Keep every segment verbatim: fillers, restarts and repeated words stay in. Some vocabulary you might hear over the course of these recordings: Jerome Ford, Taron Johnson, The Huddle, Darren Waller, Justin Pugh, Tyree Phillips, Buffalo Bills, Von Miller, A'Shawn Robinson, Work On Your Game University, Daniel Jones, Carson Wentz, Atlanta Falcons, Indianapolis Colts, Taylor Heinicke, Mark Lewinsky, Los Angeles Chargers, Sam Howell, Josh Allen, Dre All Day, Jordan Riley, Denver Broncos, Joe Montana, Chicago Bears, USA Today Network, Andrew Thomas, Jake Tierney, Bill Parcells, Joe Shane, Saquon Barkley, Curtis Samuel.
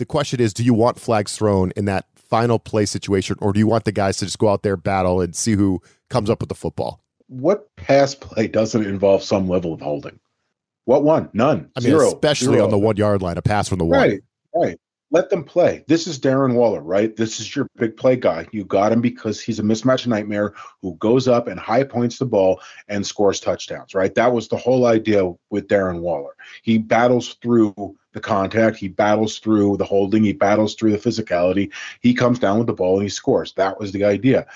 the question is, do you want flags thrown in that final play situation, or do you want the guys to just go out there, battle, and see who comes up with the football? What pass play doesn't involve some level of holding? What one? None. I mean, Zero. especially Zero. on the one yard line, a pass from the one. Right, right. Let them play. This is Darren Waller, right? This is your big play guy. You got him because he's a mismatch nightmare who goes up and high points the ball and scores touchdowns, right? That was the whole idea with Darren Waller. He battles through the contact. He battles through the holding. He battles through the physicality. He comes down with the ball and he scores. That was the idea.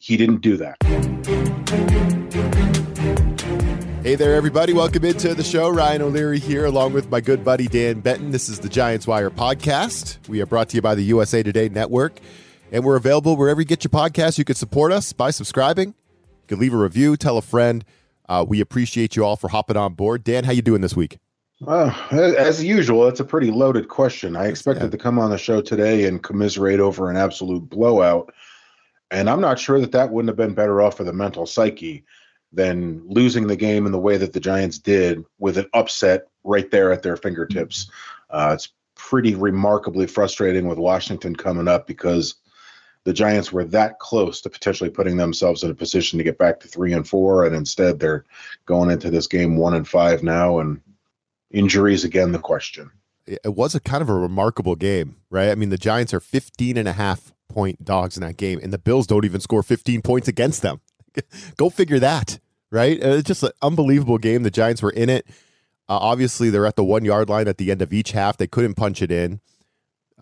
He didn't do that. Hey there, everybody. Welcome into the show. Ryan O'Leary here, along with my good buddy Dan Benton. This is the Giants Wire podcast. We are brought to you by the U S A Today Network, and we're available wherever you get your podcasts. You can support us by subscribing. You can leave a review, tell a friend. Uh, we appreciate you all for hopping on board. Dan, how you doing this week? Well, as usual, it's a pretty loaded question. I expected yeah. to come on the show today and commiserate over an absolute blowout, and I'm not sure that that wouldn't have been better off for the mental psyche than losing the game in the way that the Giants did with an upset right there at their fingertips. Uh, it's pretty remarkably frustrating with Washington coming up, because the Giants were that close to potentially putting themselves in a position to get back to three and four. And instead they're going into this game one and five now, and injuries again the question. It was a kind of a remarkable game, right? I mean, the Giants are fifteen and a half point dogs in that game, and the Bills don't even score fifteen points against them. Go figure that, right? It's just an unbelievable game. The Giants were in it. Uh, obviously, they're at the one-yard line at the end of each half. They couldn't punch it in.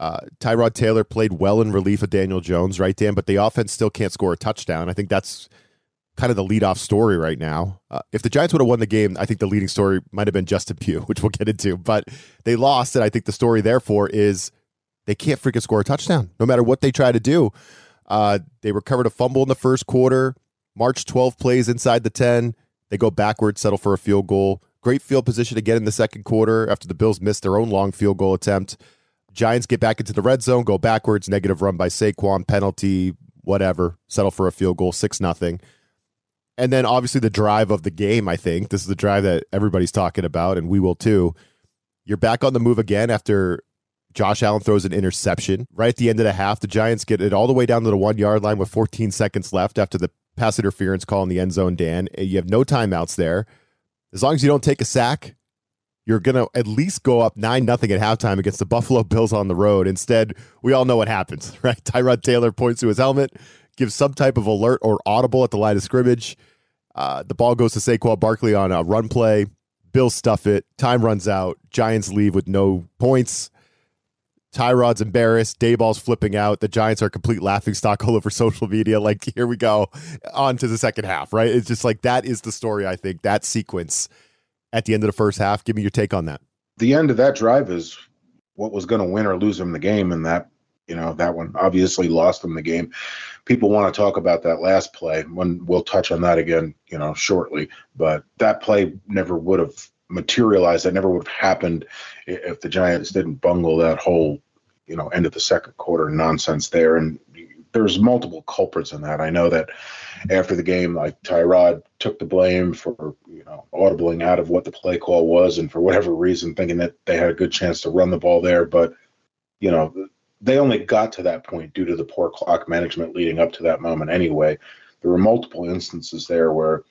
Uh, Tyrod Taylor played well in relief of Daniel Jones, right, Dan? But the offense still can't score a touchdown. I think that's kind of the leadoff story right now. Uh, if the Giants would have won the game, I think the leading story might have been Justin Pugh, which we'll get into. But they lost, and I think the story, therefore, is they can't freaking score a touchdown, no matter what they try to do. Uh, they recovered a fumble in the first quarter. March twelve plays inside the ten. They go backwards, settle for a field goal. Great field position again in the second quarter after the Bills missed their own long field goal attempt. Giants get back into the red zone, go backwards, negative run by Saquon, penalty, whatever, settle for a field goal, six nothing. And then obviously the drive of the game, I think. This is the drive that everybody's talking about, and we will too. You're back on the move again after Josh Allen throws an interception. Right at the end of the half, the Giants get it all the way down to the one-yard line with fourteen seconds left after the pass interference call in the end zone, Dan. You have no timeouts there. As long as you don't take a sack, you're going to at least go up nine nothing at halftime against the Buffalo Bills on the road. Instead, we all know what happens, right? Tyrod Taylor points to his helmet, gives some type of alert or audible at the line of scrimmage. Uh, the ball goes to Saquon Barkley on a run play. Bills stuff it. Time runs out. Giants leave with no points. Tyrod's embarrassed. Daboll's flipping out. The Giants are complete laughingstock all over social media. Like, here we go on to the second half, right? It's just like, that is the story, I think, that sequence at the end of the first half. Give me your take on that. The end of that drive is what was going to win or lose him the game. And that, you know, that one obviously lost him the game. People want to talk about that last play, when we'll touch on that again, you know, shortly, but that play never would have materialized. That never would have happened if the Giants didn't bungle that whole, you know, end of the second quarter nonsense there. And there's multiple culprits in that. I know that after the game, like, Tyrod took the blame for, you know, audibling out of what the play call was, and for whatever reason thinking that they had a good chance to run the ball there. But, you know, they only got to that point due to the poor clock management leading up to that moment anyway. There were multiple instances there where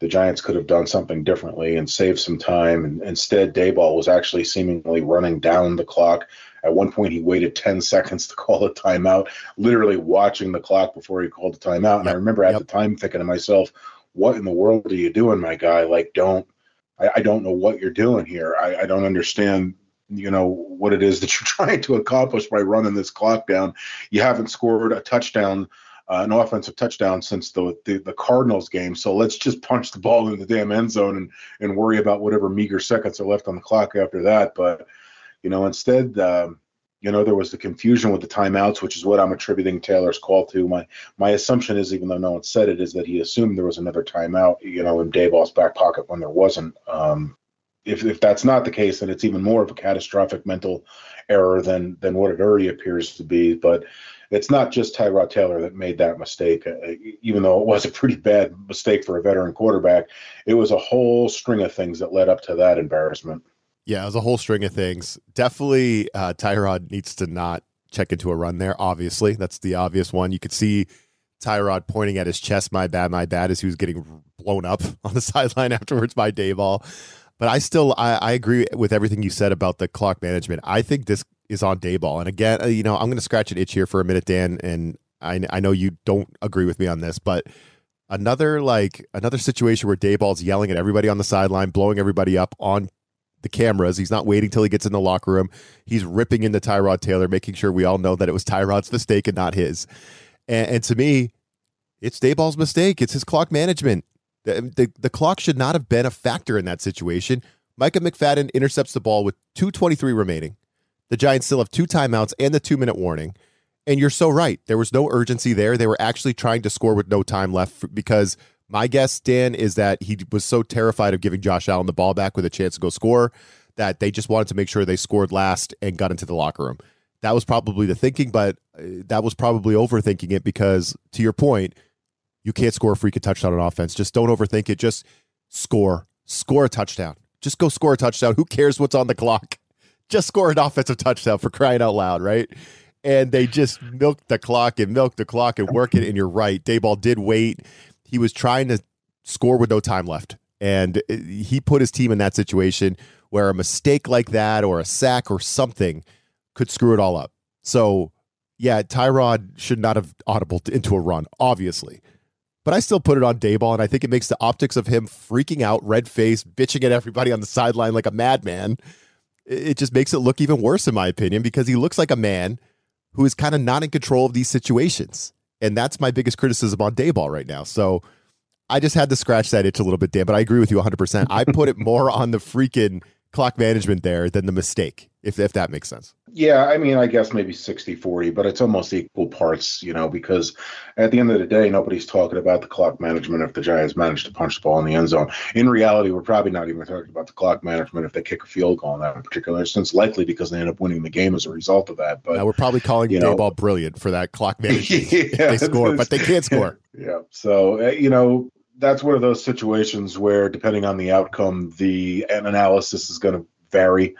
the Giants could have done something differently and saved some time. And instead, Daboll was actually seemingly running down the clock. At one point, he waited ten seconds to call a timeout, literally watching the clock before he called the timeout. And yep, I remember at yep. the time thinking to myself, what in the world are you doing, my guy? Like, don't I, I don't know what you're doing here. I, I don't understand, you know, what it is that you're trying to accomplish by running this clock down. You haven't scored a touchdown Uh, an offensive touchdown since the, the the Cardinals game. So let's just punch the ball in the damn end zone and, and worry about whatever meager seconds are left on the clock after that. But, you know, instead, um, you know, there was the confusion with the timeouts, which is what I'm attributing Taylor's call to. My my assumption is, even though no one said it, is that he assumed there was another timeout, you know, in Daboll's back pocket when there wasn't. Um, if if that's not the case, then it's even more of a catastrophic mental error than than what it already appears to be. But it's not just Tyrod Taylor that made that mistake, uh, even though it was a pretty bad mistake for a veteran quarterback. It was a whole string of things that led up to that embarrassment. Yeah, it was a whole string of things. Definitely uh, Tyrod needs to not check into a run there, obviously. That's the obvious one. You could see Tyrod pointing at his chest, my bad, my bad, as he was getting blown up on the sideline afterwards by Daboll. But I still, I, I agree with everything you said about the clock management. I think this is on Daboll. And again, you know, I'm going to scratch an itch here for a minute, Dan, and I, I know you don't agree with me on this, but another like another situation where Daboll's yelling at everybody on the sideline, blowing everybody up on the cameras. He's not waiting till he gets in the locker room. He's ripping into Tyrod Taylor, making sure we all know that it was Tyrod's mistake and not his. And, and to me, it's Daboll's mistake. It's his clock management. The, the, the clock should not have been a factor in that situation. Micah McFadden intercepts the ball with two twenty-three remaining. The Giants still have two timeouts and the two-minute warning. And you're so right. There was no urgency there. They were actually trying to score with no time left because my guess, Dan, is that he was so terrified of giving Josh Allen the ball back with a chance to go score that they just wanted to make sure they scored last and got into the locker room. That was probably the thinking, but that was probably overthinking it because, to your point, you can't score a freaking touchdown on offense. Just don't overthink it. Just score. Score a touchdown. Just go score a touchdown. Who cares what's on the clock? Just score an offensive touchdown, for crying out loud, right? And they just milked the clock and milked the clock and work it. And you're right. Daboll did wait. He was trying to score with no time left. And he put his team in that situation where a mistake like that or a sack or something could screw it all up. So, yeah, Tyrod should not have audibled into a run, obviously. But I still put it on Daboll, and I think it makes the optics of him freaking out, red-faced, bitching at everybody on the sideline like a madman. It just makes it look even worse, in my opinion, because he looks like a man who is kind of not in control of these situations. And that's my biggest criticism on Daboll right now. So I just had to scratch that itch a little bit, Dan, but I agree with you one hundred percent. I put it more on the freaking clock management there than the mistake, if if that makes sense. Yeah, I mean, I guess maybe sixty forty, but it's almost equal parts, you know, because at the end of the day, nobody's talking about the clock management if the Giants manage to punch the ball in the end zone. In reality, we're probably not even talking about the clock management if they kick a field goal in that particular instance, likely because they end up winning the game as a result of that. But now we're probably calling Daboll brilliant for that clock management. Yeah, they score, but they can't score. Yeah, so, uh, you know, that's one of those situations where, depending on the outcome, the analysis is going to vary.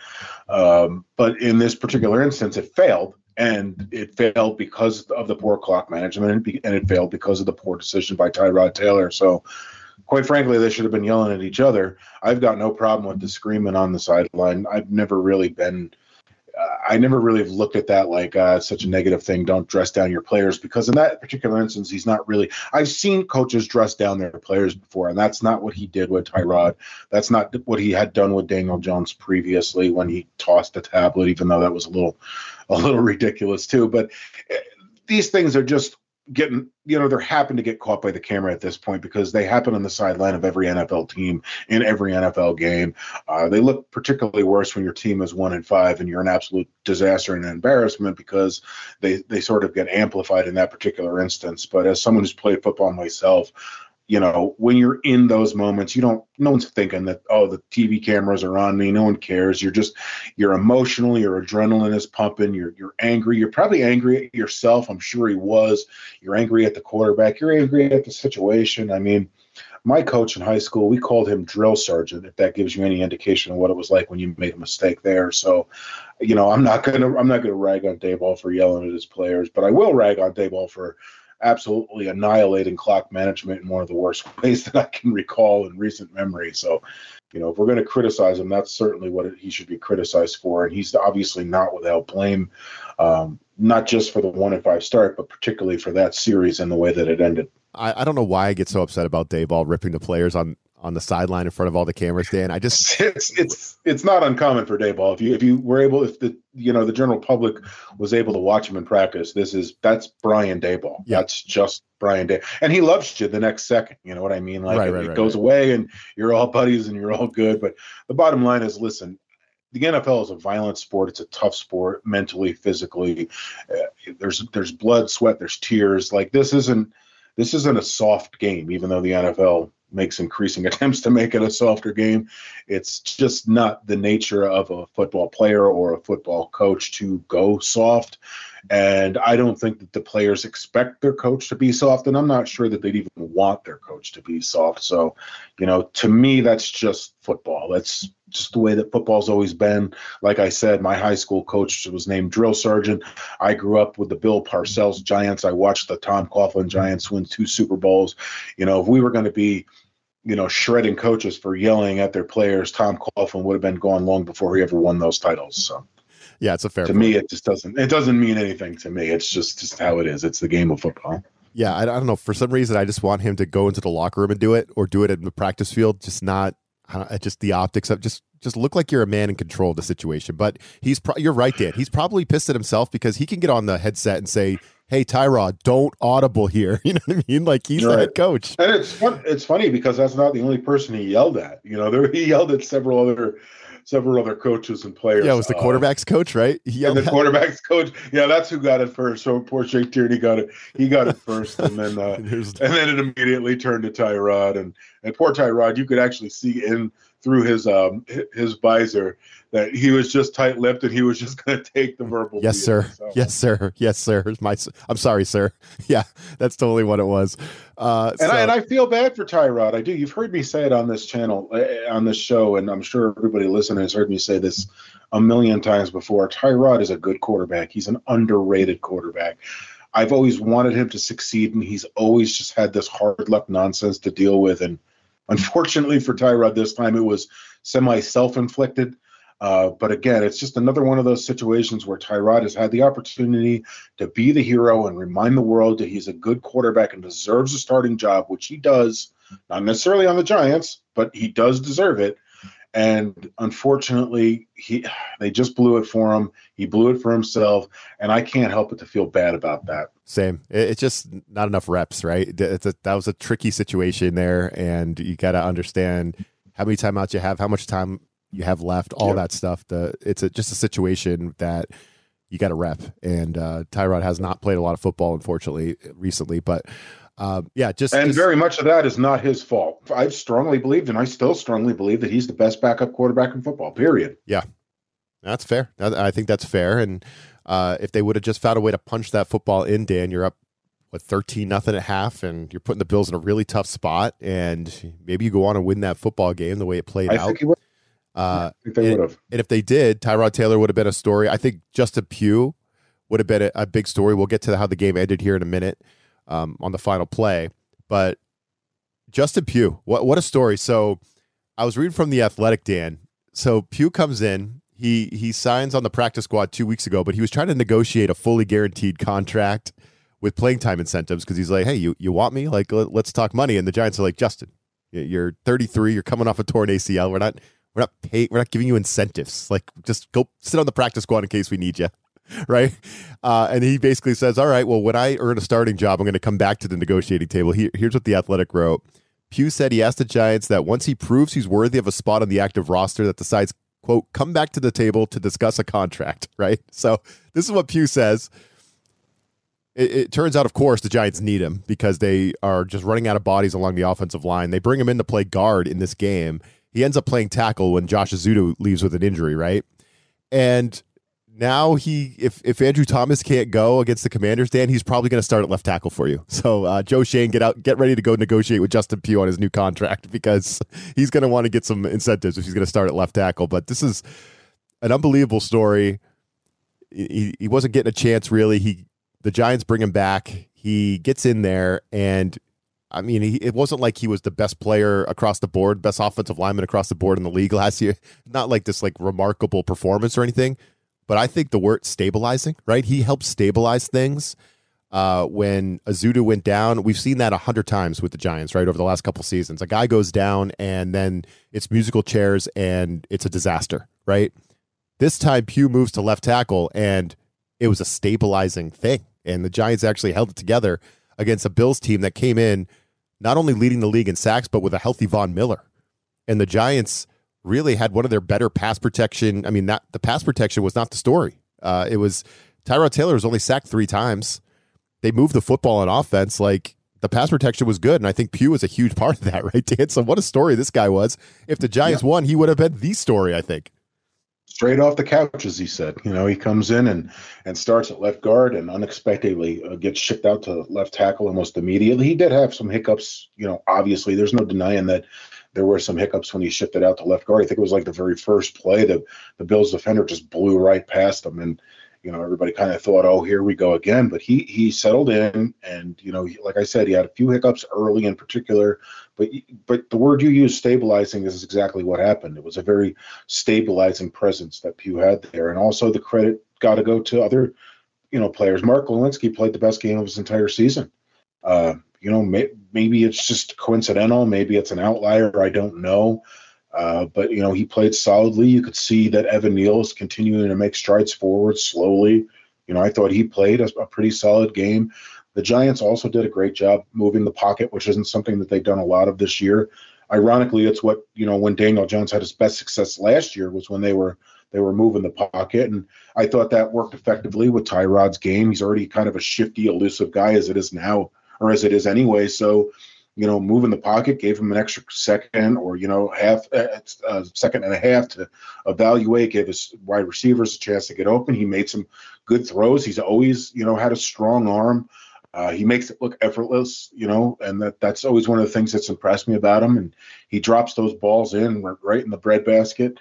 Um, but in this particular instance, it failed, and it failed because of the poor clock management, and it failed because of the poor decision by Tyrod Taylor. So, quite frankly, they should have been yelling at each other. I've got no problem with the screaming on the sideline. I've never really been uh, – I never really have looked at that like uh, such a negative thing. Don't dress down your players, because in that particular instance, he's not really – I've seen coaches dress down their players before, and that's not what he did with Tyrod. That's not what he had done with Daniel Jones previously when he tossed the tablet, even though that was a little, a little ridiculous too. But these things are just – getting, you know, they're happen to get caught by the camera at this point because they happen on the sideline of every N F L team in every N F L game. Uh, they look particularly worse when your team is one and five and you're an absolute disaster and an embarrassment because they, they sort of get amplified in that particular instance. But as someone who's played football myself, you know, when you're in those moments, you don't, no one's thinking that, oh, the T V cameras are on me. No one cares. You're just, you're emotional. Your adrenaline is pumping. You're, you're angry. You're probably angry at yourself. I'm sure he was. You're angry at the quarterback. You're angry at the situation. I mean, my coach in high school, we called him drill sergeant, if that gives you any indication of what it was like when you made a mistake there. So, you know, I'm not going to, I'm not going to rag on Daboll for yelling at his players, but I will rag on Daboll for absolutely annihilating clock management in one of the worst ways that I can recall in recent memory. So, you know, if we're going to criticize him, that's certainly what it, he should be criticized for. And he's obviously not without blame, um, not just for the one and five start, but particularly for that series and the way that it ended. I, I don't know why I get so upset about Daboll ripping the players on on the sideline in front of all the cameras, Dan. I just it's it's it's not uncommon for Daboll. If you if you were able, if the you know the general public was able to watch him in practice, this is that's Brian Daboll. Yeah. That's just Brian Daboll, and he loves you the next second. You know what I mean? Like right, it, right, it right, goes right. away, and you're all buddies, and you're all good. But the bottom line is, listen, the N F L is a violent sport. It's a tough sport, mentally, physically. Uh, there's there's blood, sweat, there's tears. Like this isn't this isn't a soft game, even though the N F L makes increasing attempts to make it a softer game. It's just not the nature of a football player or a football coach to go soft. And I don't think that the players expect their coach to be soft, and I'm not sure that they'd even want their coach to be soft. So, you know, to me, that's just football. That's just the way that football's always been. Like I said, my high school coach was named drill sergeant. I grew up with the Bill Parcells Giants. I watched the Tom Coughlin Giants win two Super Bowls. You know, if we were going to be, you know, shredding coaches for yelling at their players, Tom Coughlin would have been gone long before he ever won those titles. So, yeah, it's a fair. To point. me, it just doesn't. It doesn't mean anything to me. It's just just how it is. It's the game of football. Yeah, I, I don't know. For some reason, I just want him to go into the locker room and do it, or do it in the practice field. Just not. Just the optics of just just look like you're a man in control of the situation. But he's pro- you're right, Dan. He's probably pissed at himself because he can get on the headset and say, hey, Tyrod, don't audible here. You know what I mean? Like, he's right. The head coach. And it's fun, it's funny because that's not the only person he yelled at. You know, there, he yelled at several other several other coaches and players. Yeah, it was the quarterback's uh, coach, right? He and the at... quarterback's coach. Yeah, that's who got it first. So poor Jake Tierney got it. He got it first, and then uh, and then it immediately turned to Tyrod. And, and poor Tyrod, you could actually see in through his um his visor that he was just tight-lipped and he was just going to take the verbal. Yes, deal, sir. So. Yes, sir. Yes, sir. My, I'm sorry, sir. Yeah, that's totally what it was. Uh, and, so. I, and I feel bad for Tyrod. I do. You've heard me say it on this channel, uh, on this show, and I'm sure everybody listening has heard me say this a million times before. Tyrod is a good quarterback. He's an underrated quarterback. I've always wanted him to succeed, and he's always just had this hard luck nonsense to deal with. And unfortunately for Tyrod this time, it was semi self-inflicted. Uh, but again, it's just another one of those situations where Tyrod has had the opportunity to be the hero and remind the world that he's a good quarterback and deserves a starting job, which he does, not necessarily on the Giants, but he does deserve it. And unfortunately, he they just blew it for him. He blew it for himself, and I can't help but to feel bad about that. Same. It's just not enough reps, right? It's a, that was a tricky situation there, and you got to understand how many timeouts you have, how much time you have left, all yep. that stuff. The, it's a, just a situation that you got to rep, and uh, Tyrod has not played a lot of football, unfortunately, recently, but Um, yeah, just and just, very much of that is not his fault. I've strongly believed, and I still strongly believe, that he's the best backup quarterback in football. Period. Yeah, that's fair. I think that's fair. And uh, if they would have just found a way to punch that football in, Dan, you're up what thirteen nothing at half, and you're putting the Bills in a really tough spot. And maybe you go on and win that football game the way it played I out. Think he would. Uh, I think they would have. And if they did, Tyrod Taylor would have been a story. I think Justin Pugh would have been a, a big story. We'll get to how the game ended here in a minute. Um, on the final play, but Justin Pugh, what what a story! So, I was reading from The Athletic, Dan. So Pugh comes in, he he signs on the practice squad two weeks ago, but he was trying to negotiate a fully guaranteed contract with playing time incentives because he's like, "Hey, you you want me? Like, let, let's talk money." And the Giants are like, "Justin, you're thirty-three, you're coming off a torn A C L. We're not we're not pay, we're not giving you incentives. Like, just go sit on the practice squad in case we need you." Right. Uh, and he basically says, all right, well, when I earn a starting job, I'm going to come back to the negotiating table. He, here's what The Athletic wrote. Pugh said he asked the Giants that once he proves he's worthy of a spot on the active roster, that the sides, quote, come back to the table to discuss a contract. Right. So this is what Pugh says. It, it turns out, of course, the Giants need him because they are just running out of bodies along the offensive line. They bring him in to play guard in this game. He ends up playing tackle when Josh Izuda leaves with an injury. Right. And now he, if if Andrew Thomas can't go against the Commanders, Dan, he's probably going to start at left tackle for you. So uh, Joe Shane, get out, get ready to go negotiate with Justin Pugh on his new contract because he's going to want to get some incentives if he's going to start at left tackle. But this is an unbelievable story. He he wasn't getting a chance really. He the Giants bring him back. He gets in there, and I mean, he, it wasn't like he was the best player across the board, best offensive lineman across the board in the league last year. Not like this like remarkable performance or anything. But I think the word stabilizing, right? He helped stabilize things uh, when Izuda went down. We've seen that a hundred times with the Giants, right, over the last couple seasons. A guy goes down, and then it's musical chairs, and it's a disaster, right? This time, Pugh moves to left tackle, and it was a stabilizing thing. And the Giants actually held it together against a Bills team that came in not only leading the league in sacks, but with a healthy Von Miller. And the Giants really had one of their better pass protection. I mean, that the pass protection was not the story. Uh, it was Tyrod Taylor was only sacked three times. They moved the football on offense. Like, the pass protection was good, and I think Pugh was a huge part of that, right, Dan? So what a story this guy was. If the Giants yeah. won, he would have been the story, I think. Straight off the couch, as he said. You know, he comes in and, and starts at left guard and unexpectedly uh, gets shipped out to left tackle almost immediately. He did have some hiccups, you know, obviously. There's no denying that there were some hiccups when he shifted out to left guard. I think it was like the very first play that the Bills defender just blew right past him. And, you know, everybody kind of thought, oh, here we go again. But he he settled in and, you know, like I said, he had a few hiccups early in particular. But but the word you use, stabilizing, is exactly what happened. It was a very stabilizing presence that Pugh had there. And also the credit got to go to other, you know, players. Mark Lewinsky played the best game of his entire season. Uh, you know, may, maybe it's just coincidental. Maybe it's an outlier. I don't know. Uh, but, you know, he played solidly. You could see that Evan Neal is continuing to make strides forward slowly. You know, I thought he played a, a pretty solid game. The Giants also did a great job moving the pocket, which isn't something that they've done a lot of this year. Ironically, it's what, you know, when Daniel Jones had his best success last year was when they were they were moving the pocket. And I thought that worked effectively with Tyrod's game. He's already kind of a shifty, elusive guy as it is now, or as it is anyway. So, you know, moving the pocket gave him an extra second or, you know, half a uh, second and a half to evaluate, gave his wide receivers a chance to get open. He made some good throws. He's always, you know, had a strong arm. Uh, he makes it look effortless, you know, and that, that's always one of the things that's impressed me about him. And he drops those balls in right in the breadbasket,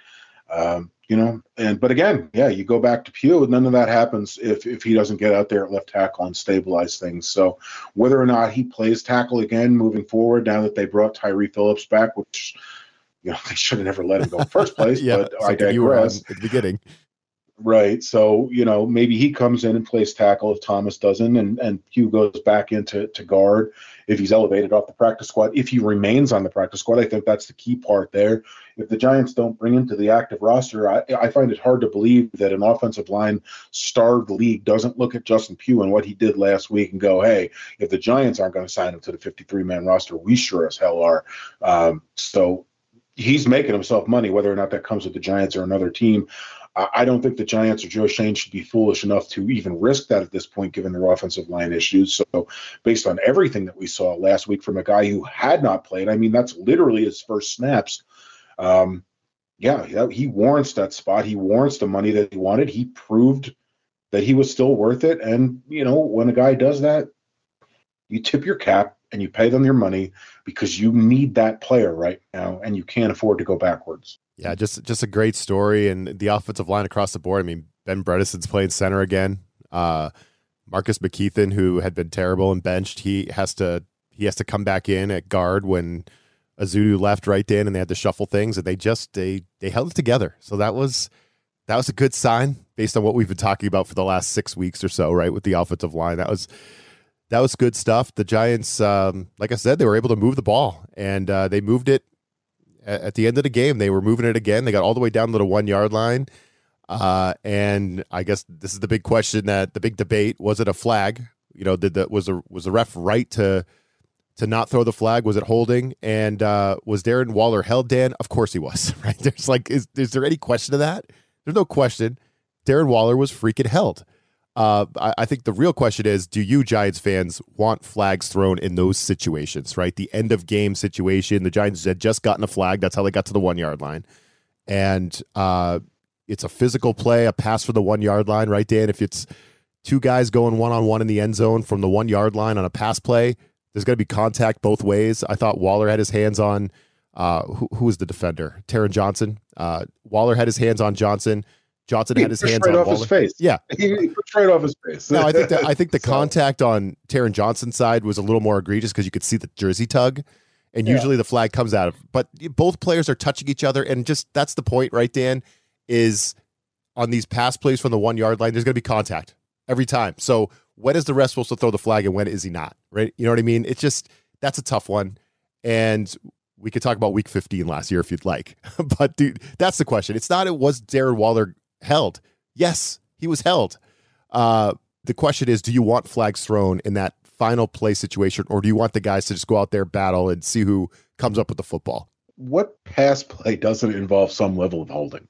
um, you know. And but again, yeah, you go back to Pugh, none of that happens if if he doesn't get out there at left tackle and stabilize things. So whether or not he plays tackle again moving forward, now that they brought Tyree Phillips back, which, you know, they should have never let him go in the first place, yeah, but I digress. You were at the beginning. Right. So, you know, maybe he comes in and plays tackle if Thomas doesn't, and, and Pugh goes back into to guard if he's elevated off the practice squad. If he remains on the practice squad, I think that's the key part there. If the Giants don't bring him to the active roster, I, I find it hard to believe that an offensive line starved league doesn't look at Justin Pugh and what he did last week and go, hey, if the Giants aren't going to sign him to the fifty-three man roster, we sure as hell are. Um, so he's making himself money, whether or not that comes with the Giants or another team. I don't think the Giants or Joe Shane should be foolish enough to even risk that at this point, given their offensive line issues. So based on everything that we saw last week from a guy who had not played, I mean, that's literally his first snaps. Um, yeah, he warrants that spot. He warrants the money that he wanted. He proved that he was still worth it. And, you know, when a guy does that, you tip your cap and you pay them their money because you need that player right now and you can't afford to go backwards. Yeah, just just a great story. And the offensive line across the board. I mean, Ben Bredesen's playing center again. Uh, Marcus McKeithen, who had been terrible and benched, he has to he has to come back in at guard when Izuda left right in and they had to shuffle things, and they just they they held it together. So that was that was a good sign based on what we've been talking about for the last six weeks or so, right? With the offensive line. That was That was good stuff. The Giants, um, like I said, they were able to move the ball, and uh, they moved it at, at the end of the game. They were moving it again. They got all the way down to the one-yard line, uh, and I guess this is the big question, that the big debate: was it a flag? You know, did the was the was the ref right to to not throw the flag? Was it holding? And uh, was Darren Waller held? Dan, of course he was. Right? There's like, is is there any question of that? There's no question. Darren Waller was freaking held. Uh, I, I think the real question is, do you Giants fans want flags thrown in those situations, right? The end of game situation, the Giants had just gotten a flag. That's how they got to the one yard line. And uh, it's a physical play, a pass for the one yard line, right, Dan? If it's two guys going one-on-one in the end zone from the one yard line on a pass play, there's going to be contact both ways. I thought Waller had his hands on, uh, who, who was the defender? Taron Johnson. Uh, Waller had his hands on Johnson. Johnson he had his hands right on off his face. Yeah, he, he pushed right off his face. No, I think that, I think the so. contact on Taron Johnson's side was a little more egregious because you could see the jersey tug, and yeah. usually the flag comes out of. But both players are touching each other, and just that's the point, right, Dan? Is on these pass plays from the one yard line, there's going to be contact every time. So when is the ref supposed to throw the flag, and when is he not? Right? You know what I mean? It's just that's a tough one, and we could talk about Week fifteen last year if you'd like. But dude, that's the question. It's not. It was Darren Waller held? Yes, he was held. Uh, the question is, do you want flags thrown in that final play situation, or do you want the guys to just go out there, battle, and see who comes up with the football? What pass play doesn't involve some level of holding?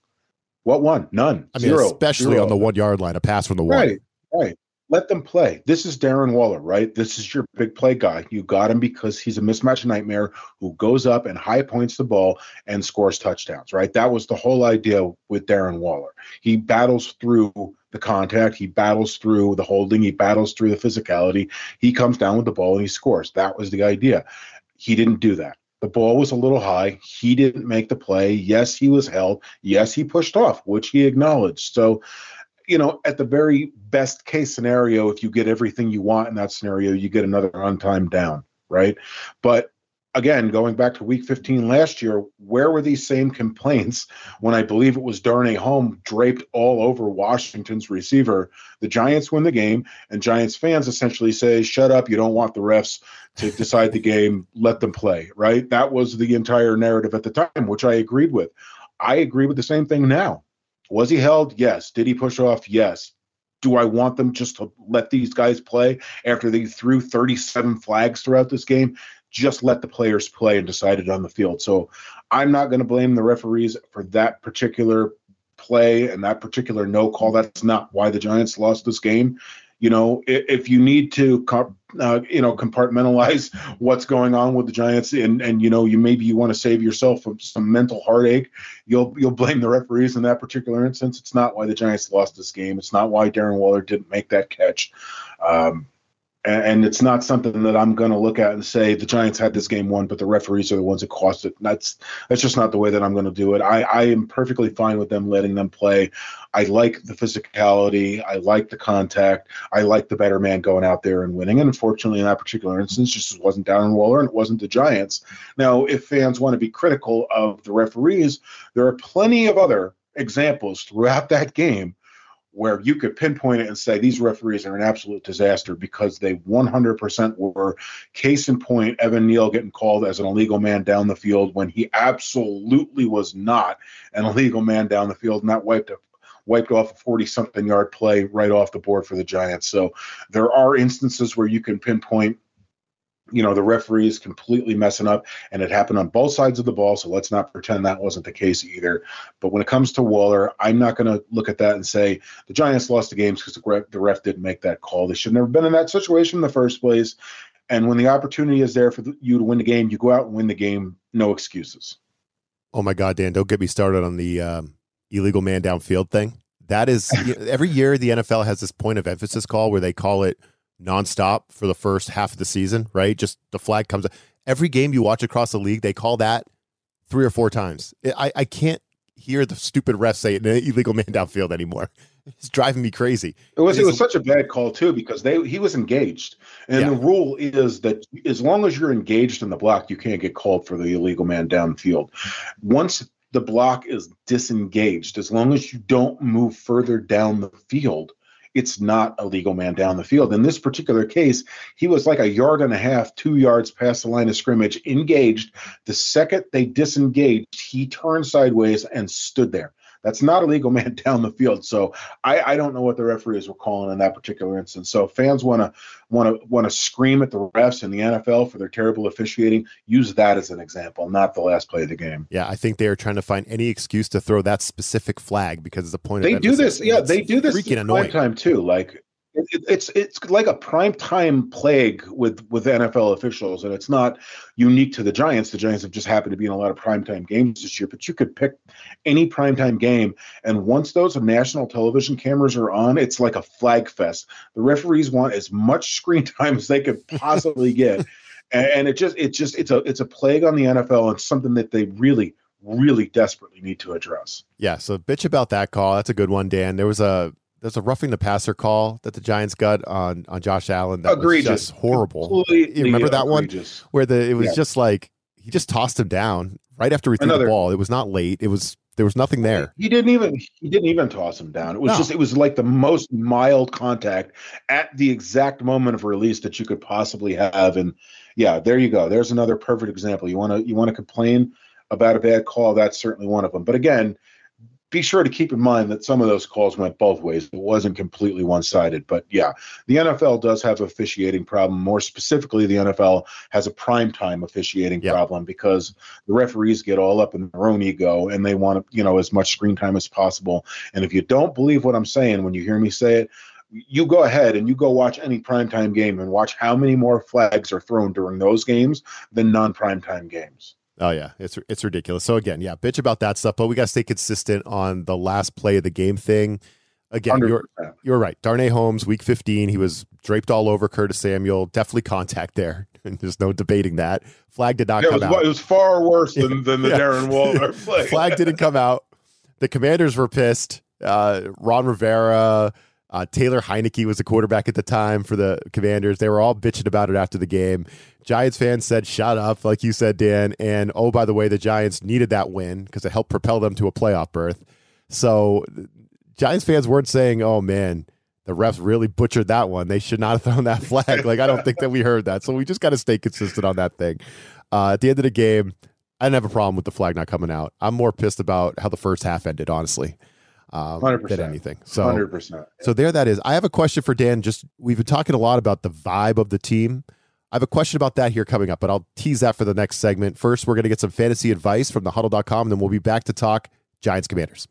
What one? None. I mean, Zero. especially Zero. on the one yard line, a pass from the one. Right, right. Let them play. This is Darren Waller, right? This is your big play guy. You got him because he's a mismatch nightmare who goes up and high points the ball and scores touchdowns, right? That was the whole idea with Darren Waller. He battles through the contact. He battles through the holding. He battles through the physicality. He comes down with the ball and he scores. That was the idea. He didn't do that. The ball was a little high. He didn't make the play. Yes, he was held. Yes, he pushed off, which he acknowledged. So, you know, at the very best case scenario, if you get everything you want in that scenario, you get another untimed down, right? But again, going back to week fifteen last year, where were these same complaints when I believe it was Darnay Holmes draped all over Washington's receiver? The Giants win the game, and Giants fans essentially say, shut up, you don't want the refs to decide the game, let them play, right? That was the entire narrative at the time, which I agreed with. I agree with the same thing now. Was he held? Yes. Did he push off? Yes. Do I want them just to let these guys play after they threw thirty-seven flags throughout this game? Just let the players play and decide it on the field. So I'm not going to blame the referees for that particular play and that particular no call. That's not why the Giants lost this game. You know, if you need to, uh, you know, compartmentalize what's going on with the Giants, and and you know, you maybe you want to save yourself some mental heartache, you'll you'll blame the referees in that particular instance. It's not why the Giants lost this game. It's not why Darren Waller didn't make that catch. Um, And it's not something that I'm going to look at and say the Giants had this game won, but the referees are the ones that cost it. That's that's just not the way that I'm going to do it. I, I am perfectly fine with them letting them play. I like the physicality. I like the contact. I like the better man going out there and winning. And unfortunately, in that particular instance, just wasn't Darren Waller and it wasn't the Giants. Now, if fans want to be critical of the referees, there are plenty of other examples throughout that game where you could pinpoint it and say these referees are an absolute disaster because they one hundred percent were. Case in point, Evan Neal getting called as an illegal man down the field when he absolutely was not an illegal man down the field, and that wiped, a, wiped off a forty-something yard play right off the board for the Giants. So there are instances where you can pinpoint, you know, the referees completely messing up, and it happened on both sides of the ball, so let's not pretend that wasn't the case either. But when it comes to Waller, I'm not going to look at that and say the Giants lost the games because the, the ref didn't make that call. They should have never been in that situation in the first place, and when the opportunity is there for the, you to win the game, you go out and win the game. No excuses. Oh, my God, Dan, don't get me started on the um, illegal man downfield thing. That is – every year the N F L has this point of emphasis call where they call it nonstop for the first half of the season, right? Just the flag comes up. Every game you watch across the league, they call that three or four times. I, I can't hear the stupid refs say an illegal man downfield anymore. It's driving me crazy. It was it, it was such a bad call too because they he was engaged, and yeah. The rule is that as long as you're engaged in the block, you can't get called for the illegal man downfield. Once the block is disengaged, as long as you don't move further down the field, it's not a legal man down the field. In this particular case, he was like a yard and a half, two yards past the line of scrimmage, engaged. The second they disengaged, he turned sideways and stood there. That's not a legal man down the field. So I, I don't know what the referees were calling in that particular instance. So if fans want to want to want to scream at the refs in the N F L for their terrible officiating, use that as an example, not the last play of the game. Yeah, I think they are trying to find any excuse to throw that specific flag because it's the point. They of do this. Yeah, they do this. Freaking annoying time too. Like it, it's it's like a primetime plague with with N F L officials, and it's not unique to the Giants. The Giants have just happened to be in a lot of primetime games this year, but you could pick any primetime game, and once those national television cameras are on, it's like a flag fest. The referees want as much screen time as they could possibly get, and, and it just it just it's a it's a plague on the N F L and something that they really really desperately need to address. Yeah, so bitch about that call. That's a good one, Dan. There was a There's a roughing the passer call that the Giants got on, on Josh Allen. That egregious. Was just horrible. Completely you remember that egregious. One where the, it was yeah. just like, he just tossed him down right after he threw Another. the ball. It was not late. It was, there was nothing there. He didn't even, he didn't even toss him down. It was no. just, it was like the most mild contact at the exact moment of release that you could possibly have. And yeah, there you go. There's another perfect example. You want to, you want to complain about a bad call. That's certainly one of them. But again, be sure to keep in mind that some of those calls went both ways. It wasn't completely one-sided. But, yeah, the N F L does have an officiating problem. More specifically, the N F L has a primetime officiating yep. problem because the referees get all up in their own ego and they want, you know, as much screen time as possible. And if you don't believe what I'm saying when you hear me say it, you go ahead and you go watch any primetime game and watch how many more flags are thrown during those games than non-primetime games. Oh, yeah. It's it's ridiculous. So, again, yeah, bitch about that stuff, but we got to stay consistent on the last play of the game thing. Again, you're, you're right. Darnay Holmes, week fifteen, he was draped all over Curtis Samuel. Definitely contact there. And there's no debating that. Flag did not yeah, come it was, out. It was far worse than, than the yeah. Darren Waller play. Flag didn't come out. The Commanders were pissed. Uh, Ron Rivera, uh, Taylor Heinicke was the quarterback at the time for the Commanders. They were all bitching about it after the game. Giants fans said, shut up, like you said, Dan. And, oh, by the way, the Giants needed that win because it helped propel them to a playoff berth. So Giants fans weren't saying, oh, man, the refs really butchered that one. They should not have thrown that flag. Like, I don't think that we heard that. So we just got to stay consistent on that thing. Uh, at the end of the game, I didn't have a problem with the flag not coming out. I'm more pissed about how the first half ended, honestly, um, one hundred percent than anything. So, one hundred percent. So there that is. I have a question for Dan. Just we've been talking a lot about the vibe of the team. I have a question about that here coming up, but I'll tease that for the next segment. First, we're going to get some fantasy advice from the huddle dot com, and then we'll be back to talk Giants Commanders.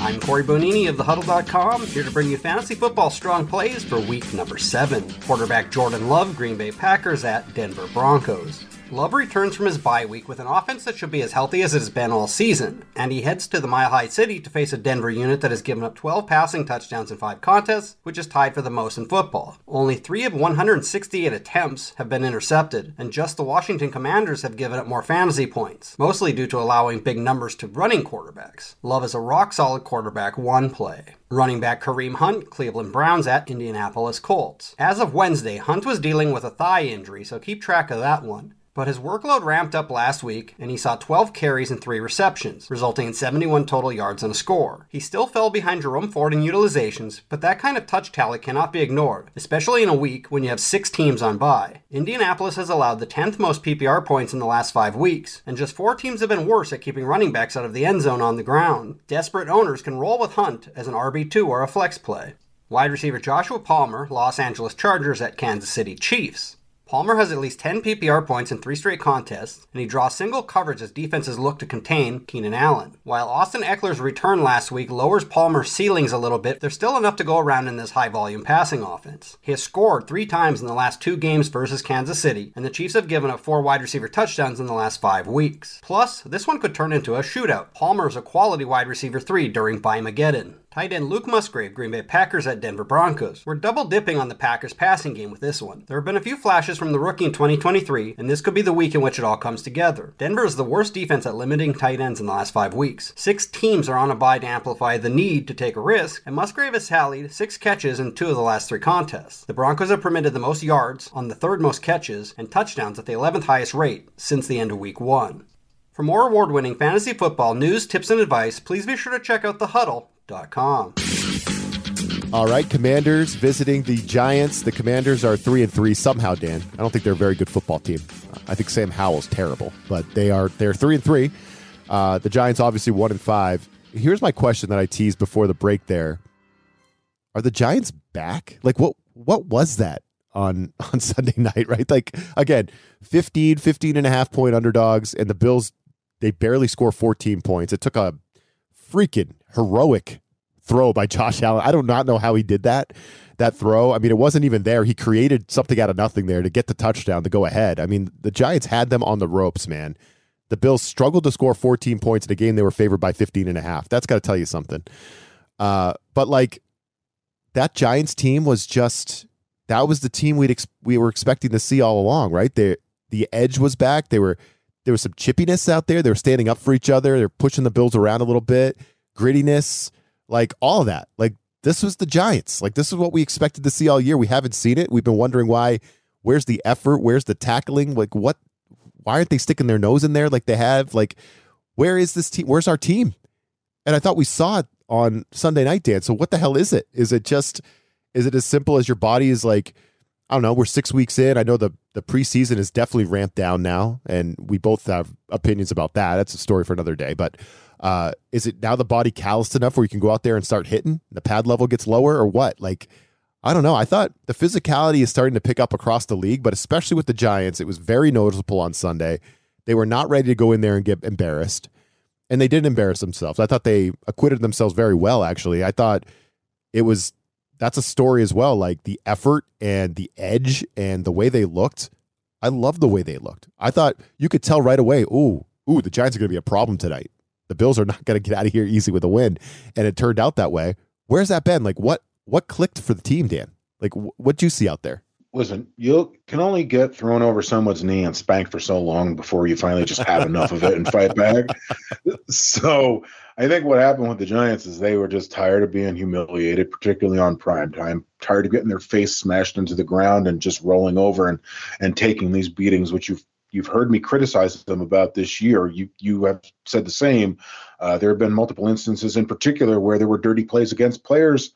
I'm Corey Bonini of the huddle dot com, here to bring you fantasy football strong plays for week number seven. Quarterback Jordan Love, Green Bay Packers at Denver Broncos. Love returns from his bye week with an offense that should be as healthy as it has been all season, and he heads to the Mile High City to face a Denver unit that has given up twelve passing touchdowns in five contests, which is tied for the most in football. Only three of one hundred sixty-eight attempts have been intercepted, and just the Washington Commanders have given up more fantasy points, mostly due to allowing big numbers to running quarterbacks. Love is a rock-solid quarterback one play. Running back Kareem Hunt, Cleveland Browns at Indianapolis Colts. As of Wednesday, Hunt was dealing with a thigh injury, so keep track of that one. But his workload ramped up last week, and he saw twelve carries and three receptions, resulting in seventy-one total yards and a score. He still fell behind Jerome Ford in utilizations, but that kind of touch tally cannot be ignored, especially in a week when you have six teams on bye. Indianapolis has allowed the tenth most P P R points in the last five weeks, and just four teams have been worse at keeping running backs out of the end zone on the ground. Desperate owners can roll with Hunt as an R B two or a flex play. Wide receiver Joshua Palmer, Los Angeles Chargers at Kansas City Chiefs. Palmer has at least ten P P R points in three straight contests, and he draws single coverage as defenses look to contain Keenan Allen. While Austin Eckler's return last week lowers Palmer's ceilings a little bit, there's still enough to go around in this high-volume passing offense. He has scored three times in the last two games versus Kansas City, and the Chiefs have given up four wide receiver touchdowns in the last five weeks. Plus, this one could turn into a shootout. Palmer is a quality wide receiver three during Bye-mageddon. Tight end Luke Musgrave, Green Bay Packers at Denver Broncos. We're double dipping on the Packers passing game with this one. There have been a few flashes from the rookie in twenty twenty-three, and this could be the week in which it all comes together. Denver is the worst defense at limiting tight ends in the last five weeks. Six teams are on a bye to amplify the need to take a risk, and Musgrave has tallied six catches in two of the last three contests. The Broncos have permitted the most yards on the third most catches and touchdowns at the eleventh highest rate since the end of week one. For more award-winning fantasy football news, tips, and advice, please be sure to check out The Huddle. Com. All right, Commanders visiting the Giants. The Commanders are three and three somehow, Dan. I don't think they're a very good football team. I think Sam Howell's terrible, but they are they're three and three. Uh, the Giants obviously one and five. Here's my question that I teased before the break there. Are the Giants back? Like what what was that on on Sunday night, right? Like again, fifteen, fifteen and a half point underdogs, and the Bills, they barely score fourteen points. It took a freaking heroic throw by Josh Allen. I do not know how he did that, that throw. I mean, it wasn't even there. He created something out of nothing there to get the touchdown to go ahead. I mean, the Giants had them on the ropes, man. The Bills struggled to score fourteen points in a game they were favored by fifteen and a half. That's got to tell you something. Uh, but like that Giants team was just, that was the team we'd ex- we were expecting to see all along, right? They, the edge was back. They were, there was some chippiness out there. They were standing up for each other. They're pushing the Bills around a little bit. Grittiness, like all of that. Like this was the Giants. Like this is what we expected to see all year. We haven't seen it. We've been wondering why. Where's the effort? Where's the tackling? Like what? Why aren't they sticking their nose in there like they have? Like where is this team? Where's our team? And I thought we saw it on Sunday night, Dan. So what the hell is it? Is it just? Is it as simple as your body is like? I don't know. We're six weeks in. I know the, the preseason is definitely ramped down now, and we both have opinions about that. That's a story for another day. But uh, is it now the body calloused enough where you can go out there and start hitting? The pad level gets lower or what? Like, I don't know. I thought the physicality is starting to pick up across the league, but especially with the Giants, it was very noticeable on Sunday. They were not ready to go in there and get embarrassed, and they didn't embarrass themselves. I thought they acquitted themselves very well, actually. I thought it was, that's a story as well. Like the effort and the edge and the way they looked. I love the way they looked. I thought you could tell right away, ooh, ooh, the Giants are going to be a problem tonight. The Bills are not going to get out of here easy with a win. And it turned out that way. Where's that been? Like what, what clicked for the team, Dan? Like wh- what'd you see out there? Listen, you can only get thrown over someone's knee and spanked for so long before you finally just have enough of it and fight back. So I think what happened with the Giants is they were just tired of being humiliated, particularly on primetime, tired of getting their face smashed into the ground and just rolling over and, and taking these beatings, which you've You've heard me criticize them about this year. You you have said the same. Uh, there have been multiple instances in particular where there were dirty plays against players,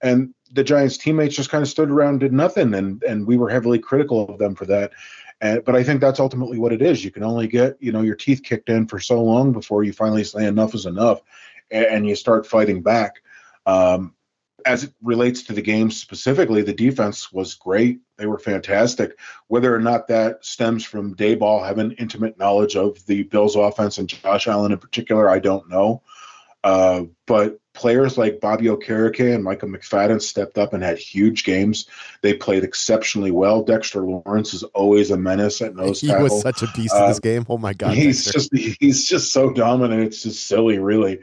and the Giants' teammates just kind of stood around and did nothing, and and we were heavily critical of them for that. And, but I think that's ultimately what it is. You can only get, you know, your teeth kicked in for so long before you finally say enough is enough, and, and you start fighting back. Um, As it relates to the game specifically, the defense was great. They were fantastic. Whether or not that stems from Daboll having intimate knowledge of the Bills' offense and Josh Allen in particular, I don't know. Uh, but players like Bobby Okereke and Micah McFadden stepped up and had huge games. They played exceptionally well. Dexter Lawrence is always a menace at nose tackle. He was such a beast uh, in this game. Oh, my God. He's just, he's just so dominant. It's just silly, really.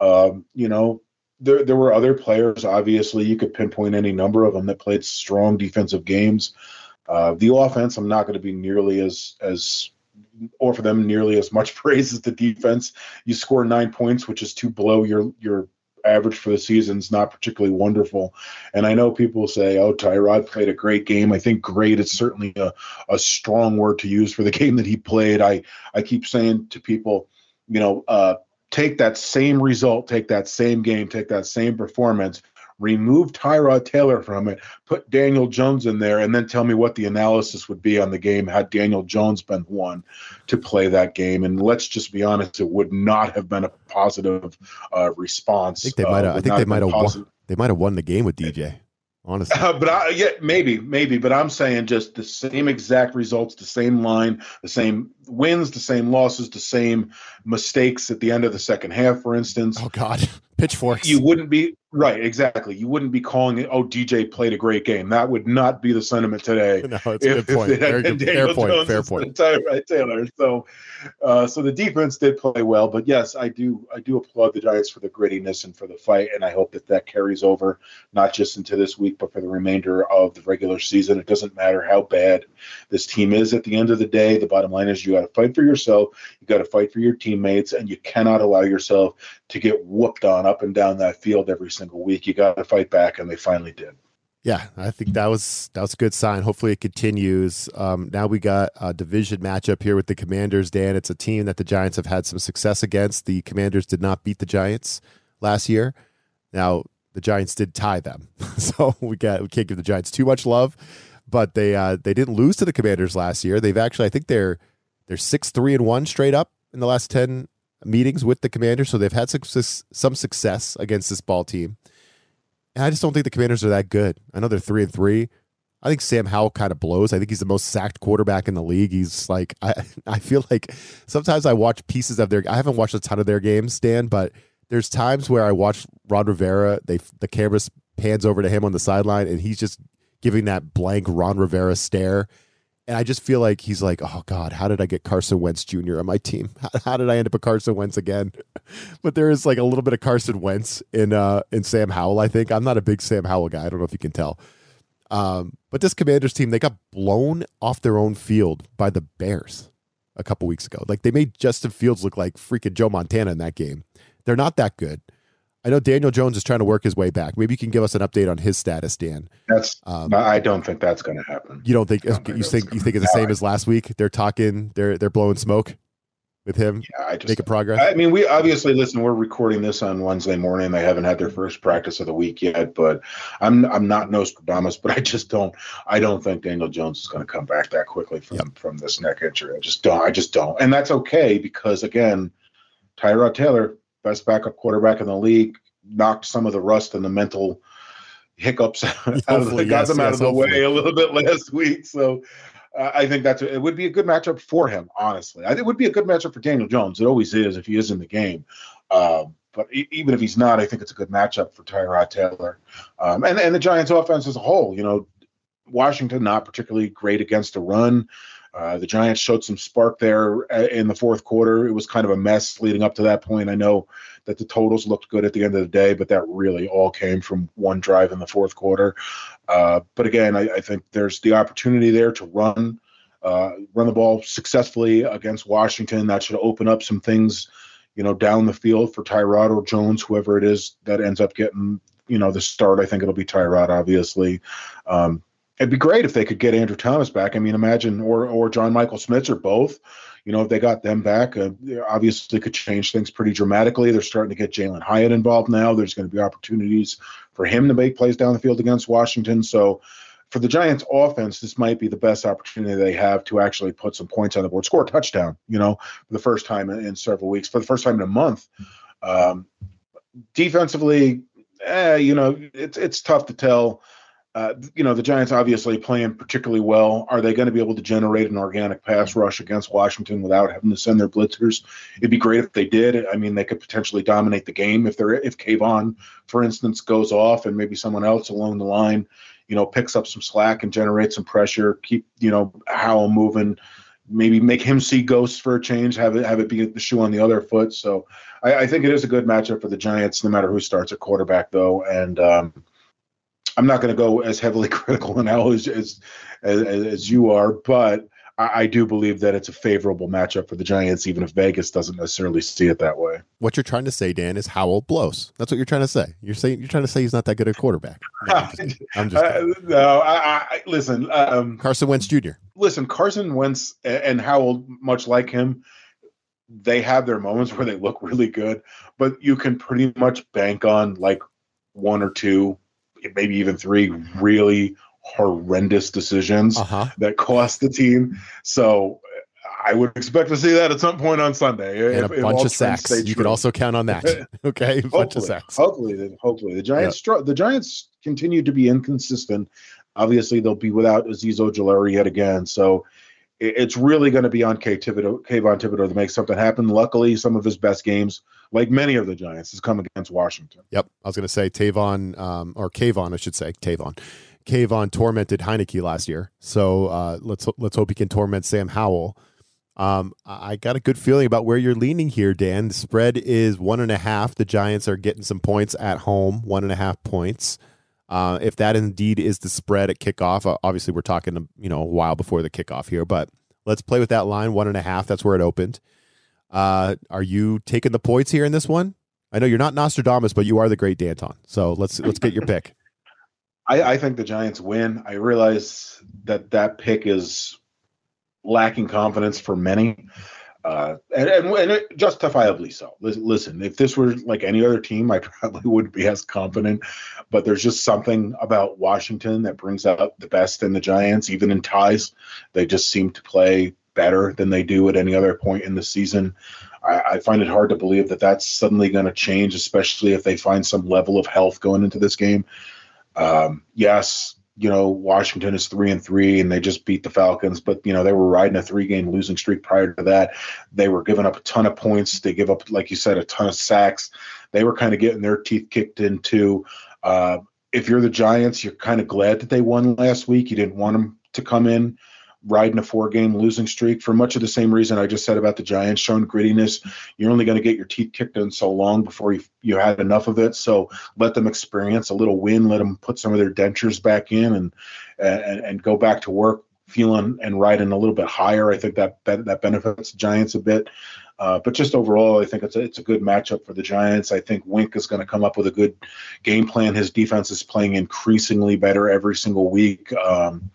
Um, you know, There there were other players, obviously. You could pinpoint any number of them that played strong defensive games. Uh, the offense, I'm not going to be nearly as, as or for them nearly as much praise as the defense. You score nine points, which is too below your, your average for the season. It's not particularly wonderful. And I know people say, oh, Tyrod played a great game. I think great is certainly a, a strong word to use for the game that he played. I, I keep saying to people, you know, uh, take that same result, take that same game, take that same performance, remove Tyrod Taylor from it, put Daniel Jones in there, and then tell me what the analysis would be on the game had Daniel Jones been one to play that game. And let's just be honest, it would not have been a positive uh, response. I think they might have. Uh, I think they might have won. They might have won the game with D J. Honestly, uh, but I, yeah, maybe, maybe. But I'm saying just the same exact results, the same line, the same wins, the same losses, the same mistakes at the end of the second half, for instance. Oh God, pitchforks! You wouldn't be right, exactly. You wouldn't be calling it. Oh, D J played a great game. That would not be the sentiment today. No, it's a good point. Very good, fair point. Jones fair point. Tyrod Taylor. So, uh, so the defense did play well, but yes, I do, I do applaud the Giants for the grittiness and for the fight, and I hope that that carries over not just into this week, but for the remainder of the regular season. It doesn't matter how bad this team is at the end of the day. The bottom line is you got to fight for yourself, you got to fight for your teammates, and you cannot allow yourself to get whooped on up and down that field every single week. You got to fight back, and they finally did. Yeah, I think that was that was a good sign. Hopefully it continues. Um, now we got a division matchup here with the Commanders, Dan. It's a team that the Giants have had some success against. The Commanders did not beat the Giants last year. Now, the Giants did tie them. So we got we can't give the Giants too much love, but they uh, they didn't lose to the Commanders last year. They've actually, I think they're they're six three and one straight up in the last ten meetings with the Commanders, so they've had success, some success against this ball team. And I just don't think the Commanders are that good. I know they're three and three. I think Sam Howell kind of blows. I think he's the most sacked quarterback in the league. He's like, I, I feel like sometimes I watch pieces of their, I haven't watched a ton of their games, Dan, but there's times where I watch Ron Rivera, they the camera pans over to him on the sideline, and he's just giving that blank Ron Rivera stare. And I just feel like he's like, oh, God, how did I get Carson Wentz Junior on my team? How, how did I end up with Carson Wentz again? But there is like a little bit of Carson Wentz in uh, in Sam Howell, I think. I'm not a big Sam Howell guy. I don't know if you can tell. Um, but this Commanders team, they got blown off their own field by the Bears a couple weeks ago. Like they made Justin Fields look like freaking Joe Montana in that game. They're not that good. I know Daniel Jones is trying to work his way back. Maybe you can give us an update on his status, Dan. That's um, I don't think that's going to happen. You don't think, don't think you think you think it's the same I, as last week? They're talking, they're they're blowing smoke with him. Yeah, I just making progress. I mean, we obviously listen. We're recording this on Wednesday morning. They haven't had their first practice of the week yet, but I'm I'm not Nostradamus, but I just don't I don't think Daniel Jones is going to come back that quickly from yep. from this neck injury. I just don't. I just don't, and that's okay because again, Tyrod Taylor, best backup quarterback in the league, knocked some of the rust and the mental hiccups out of the, got yes, them yes, out of the hopefully. way a little bit last week. So uh, I think that's it would be a good matchup for him. Honestly, I think it would be a good matchup for Daniel Jones. It always is if he is in the game. Um, But even if he's not, I think it's a good matchup for Tyrod Taylor. Um, and, and the Giants offense as a whole, you know, Washington not particularly great against the run. Uh, the Giants showed some spark there in the fourth quarter. It was kind of a mess leading up to that point. I know that the totals looked good at the end of the day, but that really all came from one drive in the fourth quarter. Uh, but again, I, I think there's the opportunity there to run, uh, run the ball successfully against Washington. That should open up some things, you know, down the field for Tyrod or Jones, whoever it is that ends up getting, you know, the start. I think it'll be Tyrod, obviously. Um, It'd be great if they could get Andrew Thomas back. I mean, imagine, or or John Michael Smith or both. You know, if they got them back, uh, obviously could change things pretty dramatically. They're starting to get Jalen Hyatt involved now. There's going to be opportunities for him to make plays down the field against Washington. So for the Giants offense, this might be the best opportunity they have to actually put some points on the board, score a touchdown, you know, for the first time in, in several weeks, for the first time in a month. Um, defensively, eh, you know, it's it's tough to tell. Uh, you know, the Giants obviously playing particularly well. Are they going to be able to generate an organic pass rush against Washington without having to send their blitzers? It'd be great if they did. I mean, they could potentially dominate the game if they're if Kayvon, for instance, goes off and maybe someone else along the line, you know, picks up some slack and generates some pressure. Keep, you know, Howell moving. Maybe make him see ghosts for a change, have it have it be the shoe on the other foot. So I, I think it is a good matchup for the Giants, no matter who starts at quarterback, though. And um, I'm not going to go as heavily critical now as as, as, as you are, but I, I do believe that it's a favorable matchup for the Giants, even if Vegas doesn't necessarily see it that way. What you're trying to say, Dan, is Howell blows. That's what you're trying to say. You're saying you're trying to say he's not that good a quarterback. No, I'm just, I'm just uh, no. I, I, listen, um, Carson Wentz Junior Listen, Carson Wentz and Howell, much like him, they have their moments where they look really good, but you can pretty much bank on like one or two, maybe even three really horrendous decisions uh-huh. that cost the team. So I would expect to see that at some point on Sunday. And if, a bunch of sacks. You could also count on that. Okay. A bunch of sacks. Hopefully, hopefully the Giants, yeah. the Giants continue to be inconsistent. Obviously they'll be without Aziz Ojulari yet again. So it's really going to be on Kay Thibodeaux, Kayvon Thibodeaux to make something happen. Luckily, some of his best games, like many of the Giants, has come against Washington. Yep. I was going to say Tavon, um, or Kayvon, I should say, Tavon. Kayvon tormented Heinicke last year. So uh, let's let's hope he can torment Sam Howell. Um, I got a good feeling about where you're leaning here, Dan. The spread is one and a half. The Giants are getting some points at home, one and a half points. Uh, if that indeed is the spread at kickoff, uh, obviously we're talking, you know, a while before the kickoff here, but let's play with that line, one and a half. That's where it opened. Uh, are you taking the points here in this one? I know you're not Nostradamus, but you are the great Danton. So let's let's get your pick. I, I think the Giants win. I realize that that pick is lacking confidence for many, uh, and, and, and justifiably so. Listen, if this were like any other team, I probably wouldn't be as confident, but there's just something about Washington that brings out the best in the Giants. Even in ties, they just seem to play better than they do at any other point in the season. I, I find it hard to believe that that's suddenly going to change, especially if they find some level of health going into this game. Um, yes, you know, Washington is three and three and they just beat the Falcons, but you know, they were riding a three game losing streak prior to that. They were giving up a ton of points. They give up, like you said, a ton of sacks. They were kind of getting their teeth kicked in too. Uh, if you're the Giants, you're kind of glad that they won last week. You didn't want them to come in riding a four game losing streak for much of the same reason I just said about the Giants, showing grittiness. You're only going to get your teeth kicked in so long before you, you had enough of it. So let them experience a little win, let them put some of their dentures back in and, and, and go back to work feeling and riding a little bit higher. I think that, that, that benefits the Giants a bit. Uh, but just overall, I think it's a, it's a good matchup for the Giants. I think Wink is going to come up with a good game plan. His defense is playing increasingly better every single week. Um,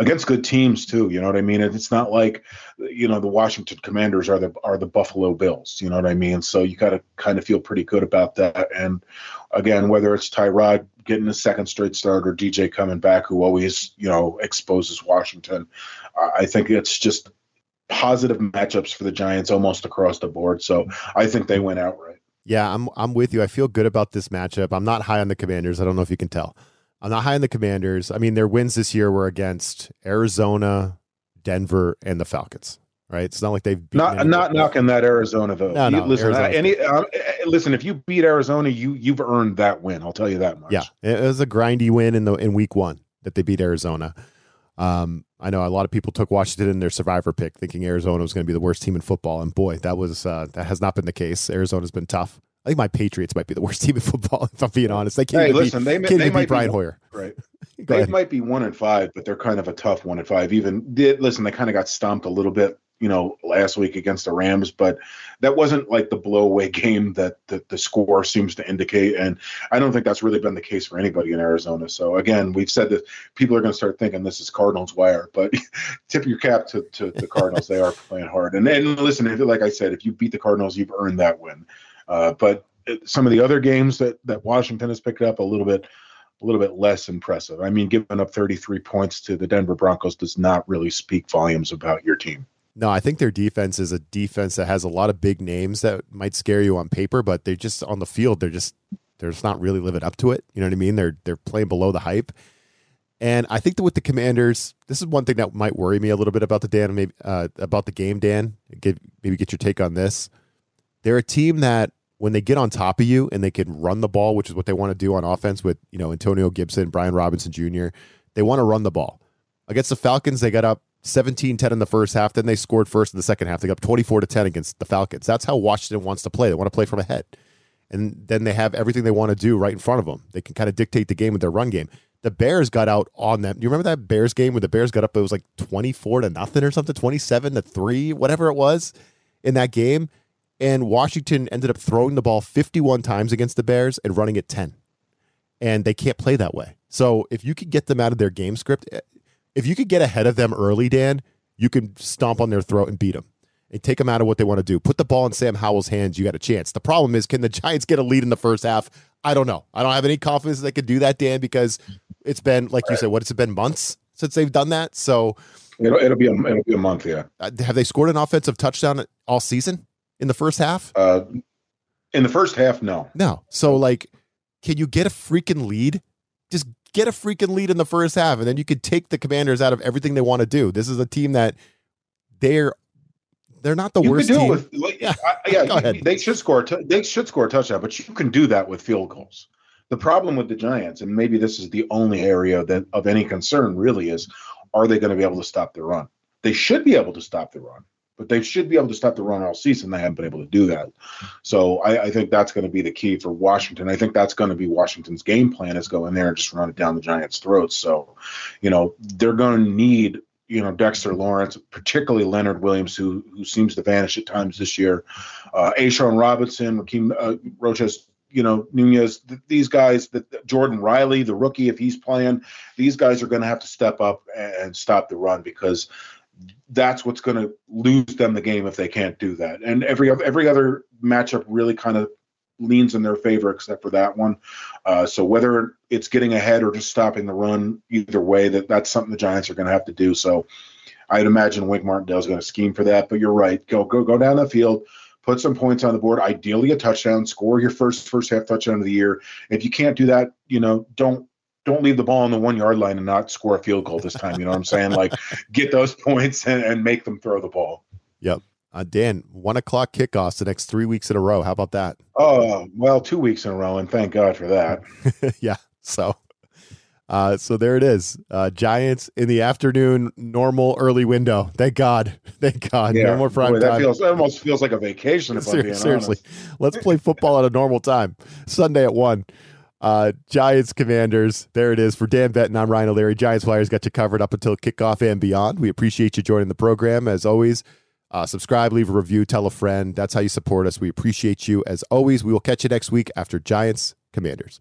Against good teams too, you know what I mean. It's not like, you know, the Washington Commanders are the are the Buffalo Bills, you know what I mean. So you got to kind of feel pretty good about that. And again, whether it's Tyrod getting a second straight start or D J coming back, who always, you know, exposes Washington, I think it's just positive matchups for the Giants almost across the board. So I think they went outright. Yeah, I'm I'm with you. I feel good about this matchup. I'm not high on the Commanders. I don't know if you can tell. I'm not high on the Commanders. I mean, their wins this year were against Arizona, Denver, and the Falcons. right? It's not like they've beaten not not knocking that Arizona though. No, no, you, listen, I, any, uh, listen, if you beat Arizona, you you've earned that win. I'll tell you that much. Yeah, it was a grindy win in the in week one that they beat Arizona. Um, I know a lot of people took Washington in their survivor pick, thinking Arizona was going to be the worst team in football, and boy, that was uh, that has not been the case. Arizona's been tough. I think my Patriots might be the worst team in football, if I'm being honest. They can't hey, listen, beat, they, can't they might beat Brian be, Hoyer. Right. They ahead. might be one and five, but they're kind of a tough one and five. Even did listen, they kind of got stomped a little bit, you know, last week against the Rams, but that wasn't like the blowaway game that the, the score seems to indicate. And I don't think that's really been the case for anybody in Arizona. So again, we've said that people are going to start thinking this is Cardinals wire, but tip your cap to, to the Cardinals. They are playing hard. And then listen, if, like I said, if you beat the Cardinals, you've earned that win. Uh, but some of the other games that, that Washington has picked up a little bit, a little bit less impressive. I mean, giving up thirty-three points to the Denver Broncos does not really speak volumes about your team. No, I think their defense is a defense that has a lot of big names that might scare you on paper, but they're just on the field. They're just, they're just not really living up to it. You know what I mean? They're, they're playing below the hype. And I think that with the Commanders, this is one thing that might worry me a little bit about the Dan, maybe uh, about the game, Dan, get, maybe get your take on this. They're a team that, when they get on top of you and they can run the ball, which is what they want to do on offense with, you know, Antonio Gibson, Brian Robinson Junior, they want to run the ball. Against the Falcons, they got up seventeen ten in the first half. Then they scored first in the second half. They got up twenty-four to ten against the Falcons. That's how Washington wants to play. They want to play from ahead. And then they have everything they want to do right in front of them. They can kind of dictate the game with their run game. The Bears got out on them. You remember that Bears game where the Bears got up, it was like twenty-four to nothing or something, twenty-seven to three, whatever it was in that game. And Washington ended up throwing the ball fifty-one times against the Bears and running it ten. And they can't play that way. So if you could get them out of their game script, if you could get ahead of them early, Dan, you can stomp on their throat and beat them. And take them out of what they want to do. Put the ball in Sam Howell's hands. You got a chance. The problem is, can the Giants get a lead in the first half? I don't know. I don't have any confidence that they could do that, Dan, because it's been, like you said, what, it's been months since they've done that? So it'll, it'll, be, a, it'll be a month, yeah. Have they scored an offensive touchdown all season? In the first half? Uh, in the first half, no. No. So, like, can you get a freaking lead? Just get a freaking lead in the first half, and then you could take the Commanders out of everything they want to do. This is a team that they're they're not the you worst team. With, like, yeah, I, yeah Go ahead. They should score. T- they should score a touchdown, but you can do that with field goals. The problem with the Giants, and maybe this is the only area that of any concern really, is are they going to be able to stop the run? They should be able to stop the run. But they should be able to stop the run all season. They haven't been able to do that. So I, I think that's going to be the key for Washington. I think that's going to be Washington's game plan, is go in there and just run it down the Giants' throats. So, you know, they're going to need, you know, Dexter Lawrence, particularly Leonard Williams, who who seems to vanish at times this year. Uh, A'Shawn Robinson, Raheem uh, Roches, you know, Nunez, th- these guys, the, the Jordan Riley, the rookie, if he's playing, these guys are going to have to step up and, and stop the run, because – that's what's going to lose them the game if they can't do that. And every every other matchup really kind of leans in their favor except for that one. Uh, so whether it's getting ahead or just stopping the run, either way, that, that's something the Giants are going to have to do. So I'd imagine Wink Martindale is going to scheme for that. But you're right. Go go go down the field. Put some points on the board, ideally a touchdown. Score your first first half touchdown of the year. If you can't do that, you know, don't. Don't leave the ball on the one yard line and not score a field goal this time. You know what I'm saying? Like, get those points and, and make them throw the ball. Yep. Uh, Dan, one o'clock kickoffs the next three weeks in a row. How about that? Oh, well, two weeks in a row. And thank God for that. Yeah. So, uh, so there it is. Uh, Giants in the afternoon, normal early window. Thank God. Thank God. Yeah. No more prime Boy, that time. Feels, that almost feels like a vacation. If Ser- I'm being seriously, honest. Let's play football at a normal time. Sunday at one. Uh, Giants Commanders. There it is. For Dan Benton, I'm Ryan O'Leary. Giants Flyers got you covered up until kickoff and beyond. We appreciate you joining the program. As always, uh, subscribe, leave a review, tell a friend. That's how you support us. We appreciate you. As always, we will catch you next week after Giants Commanders.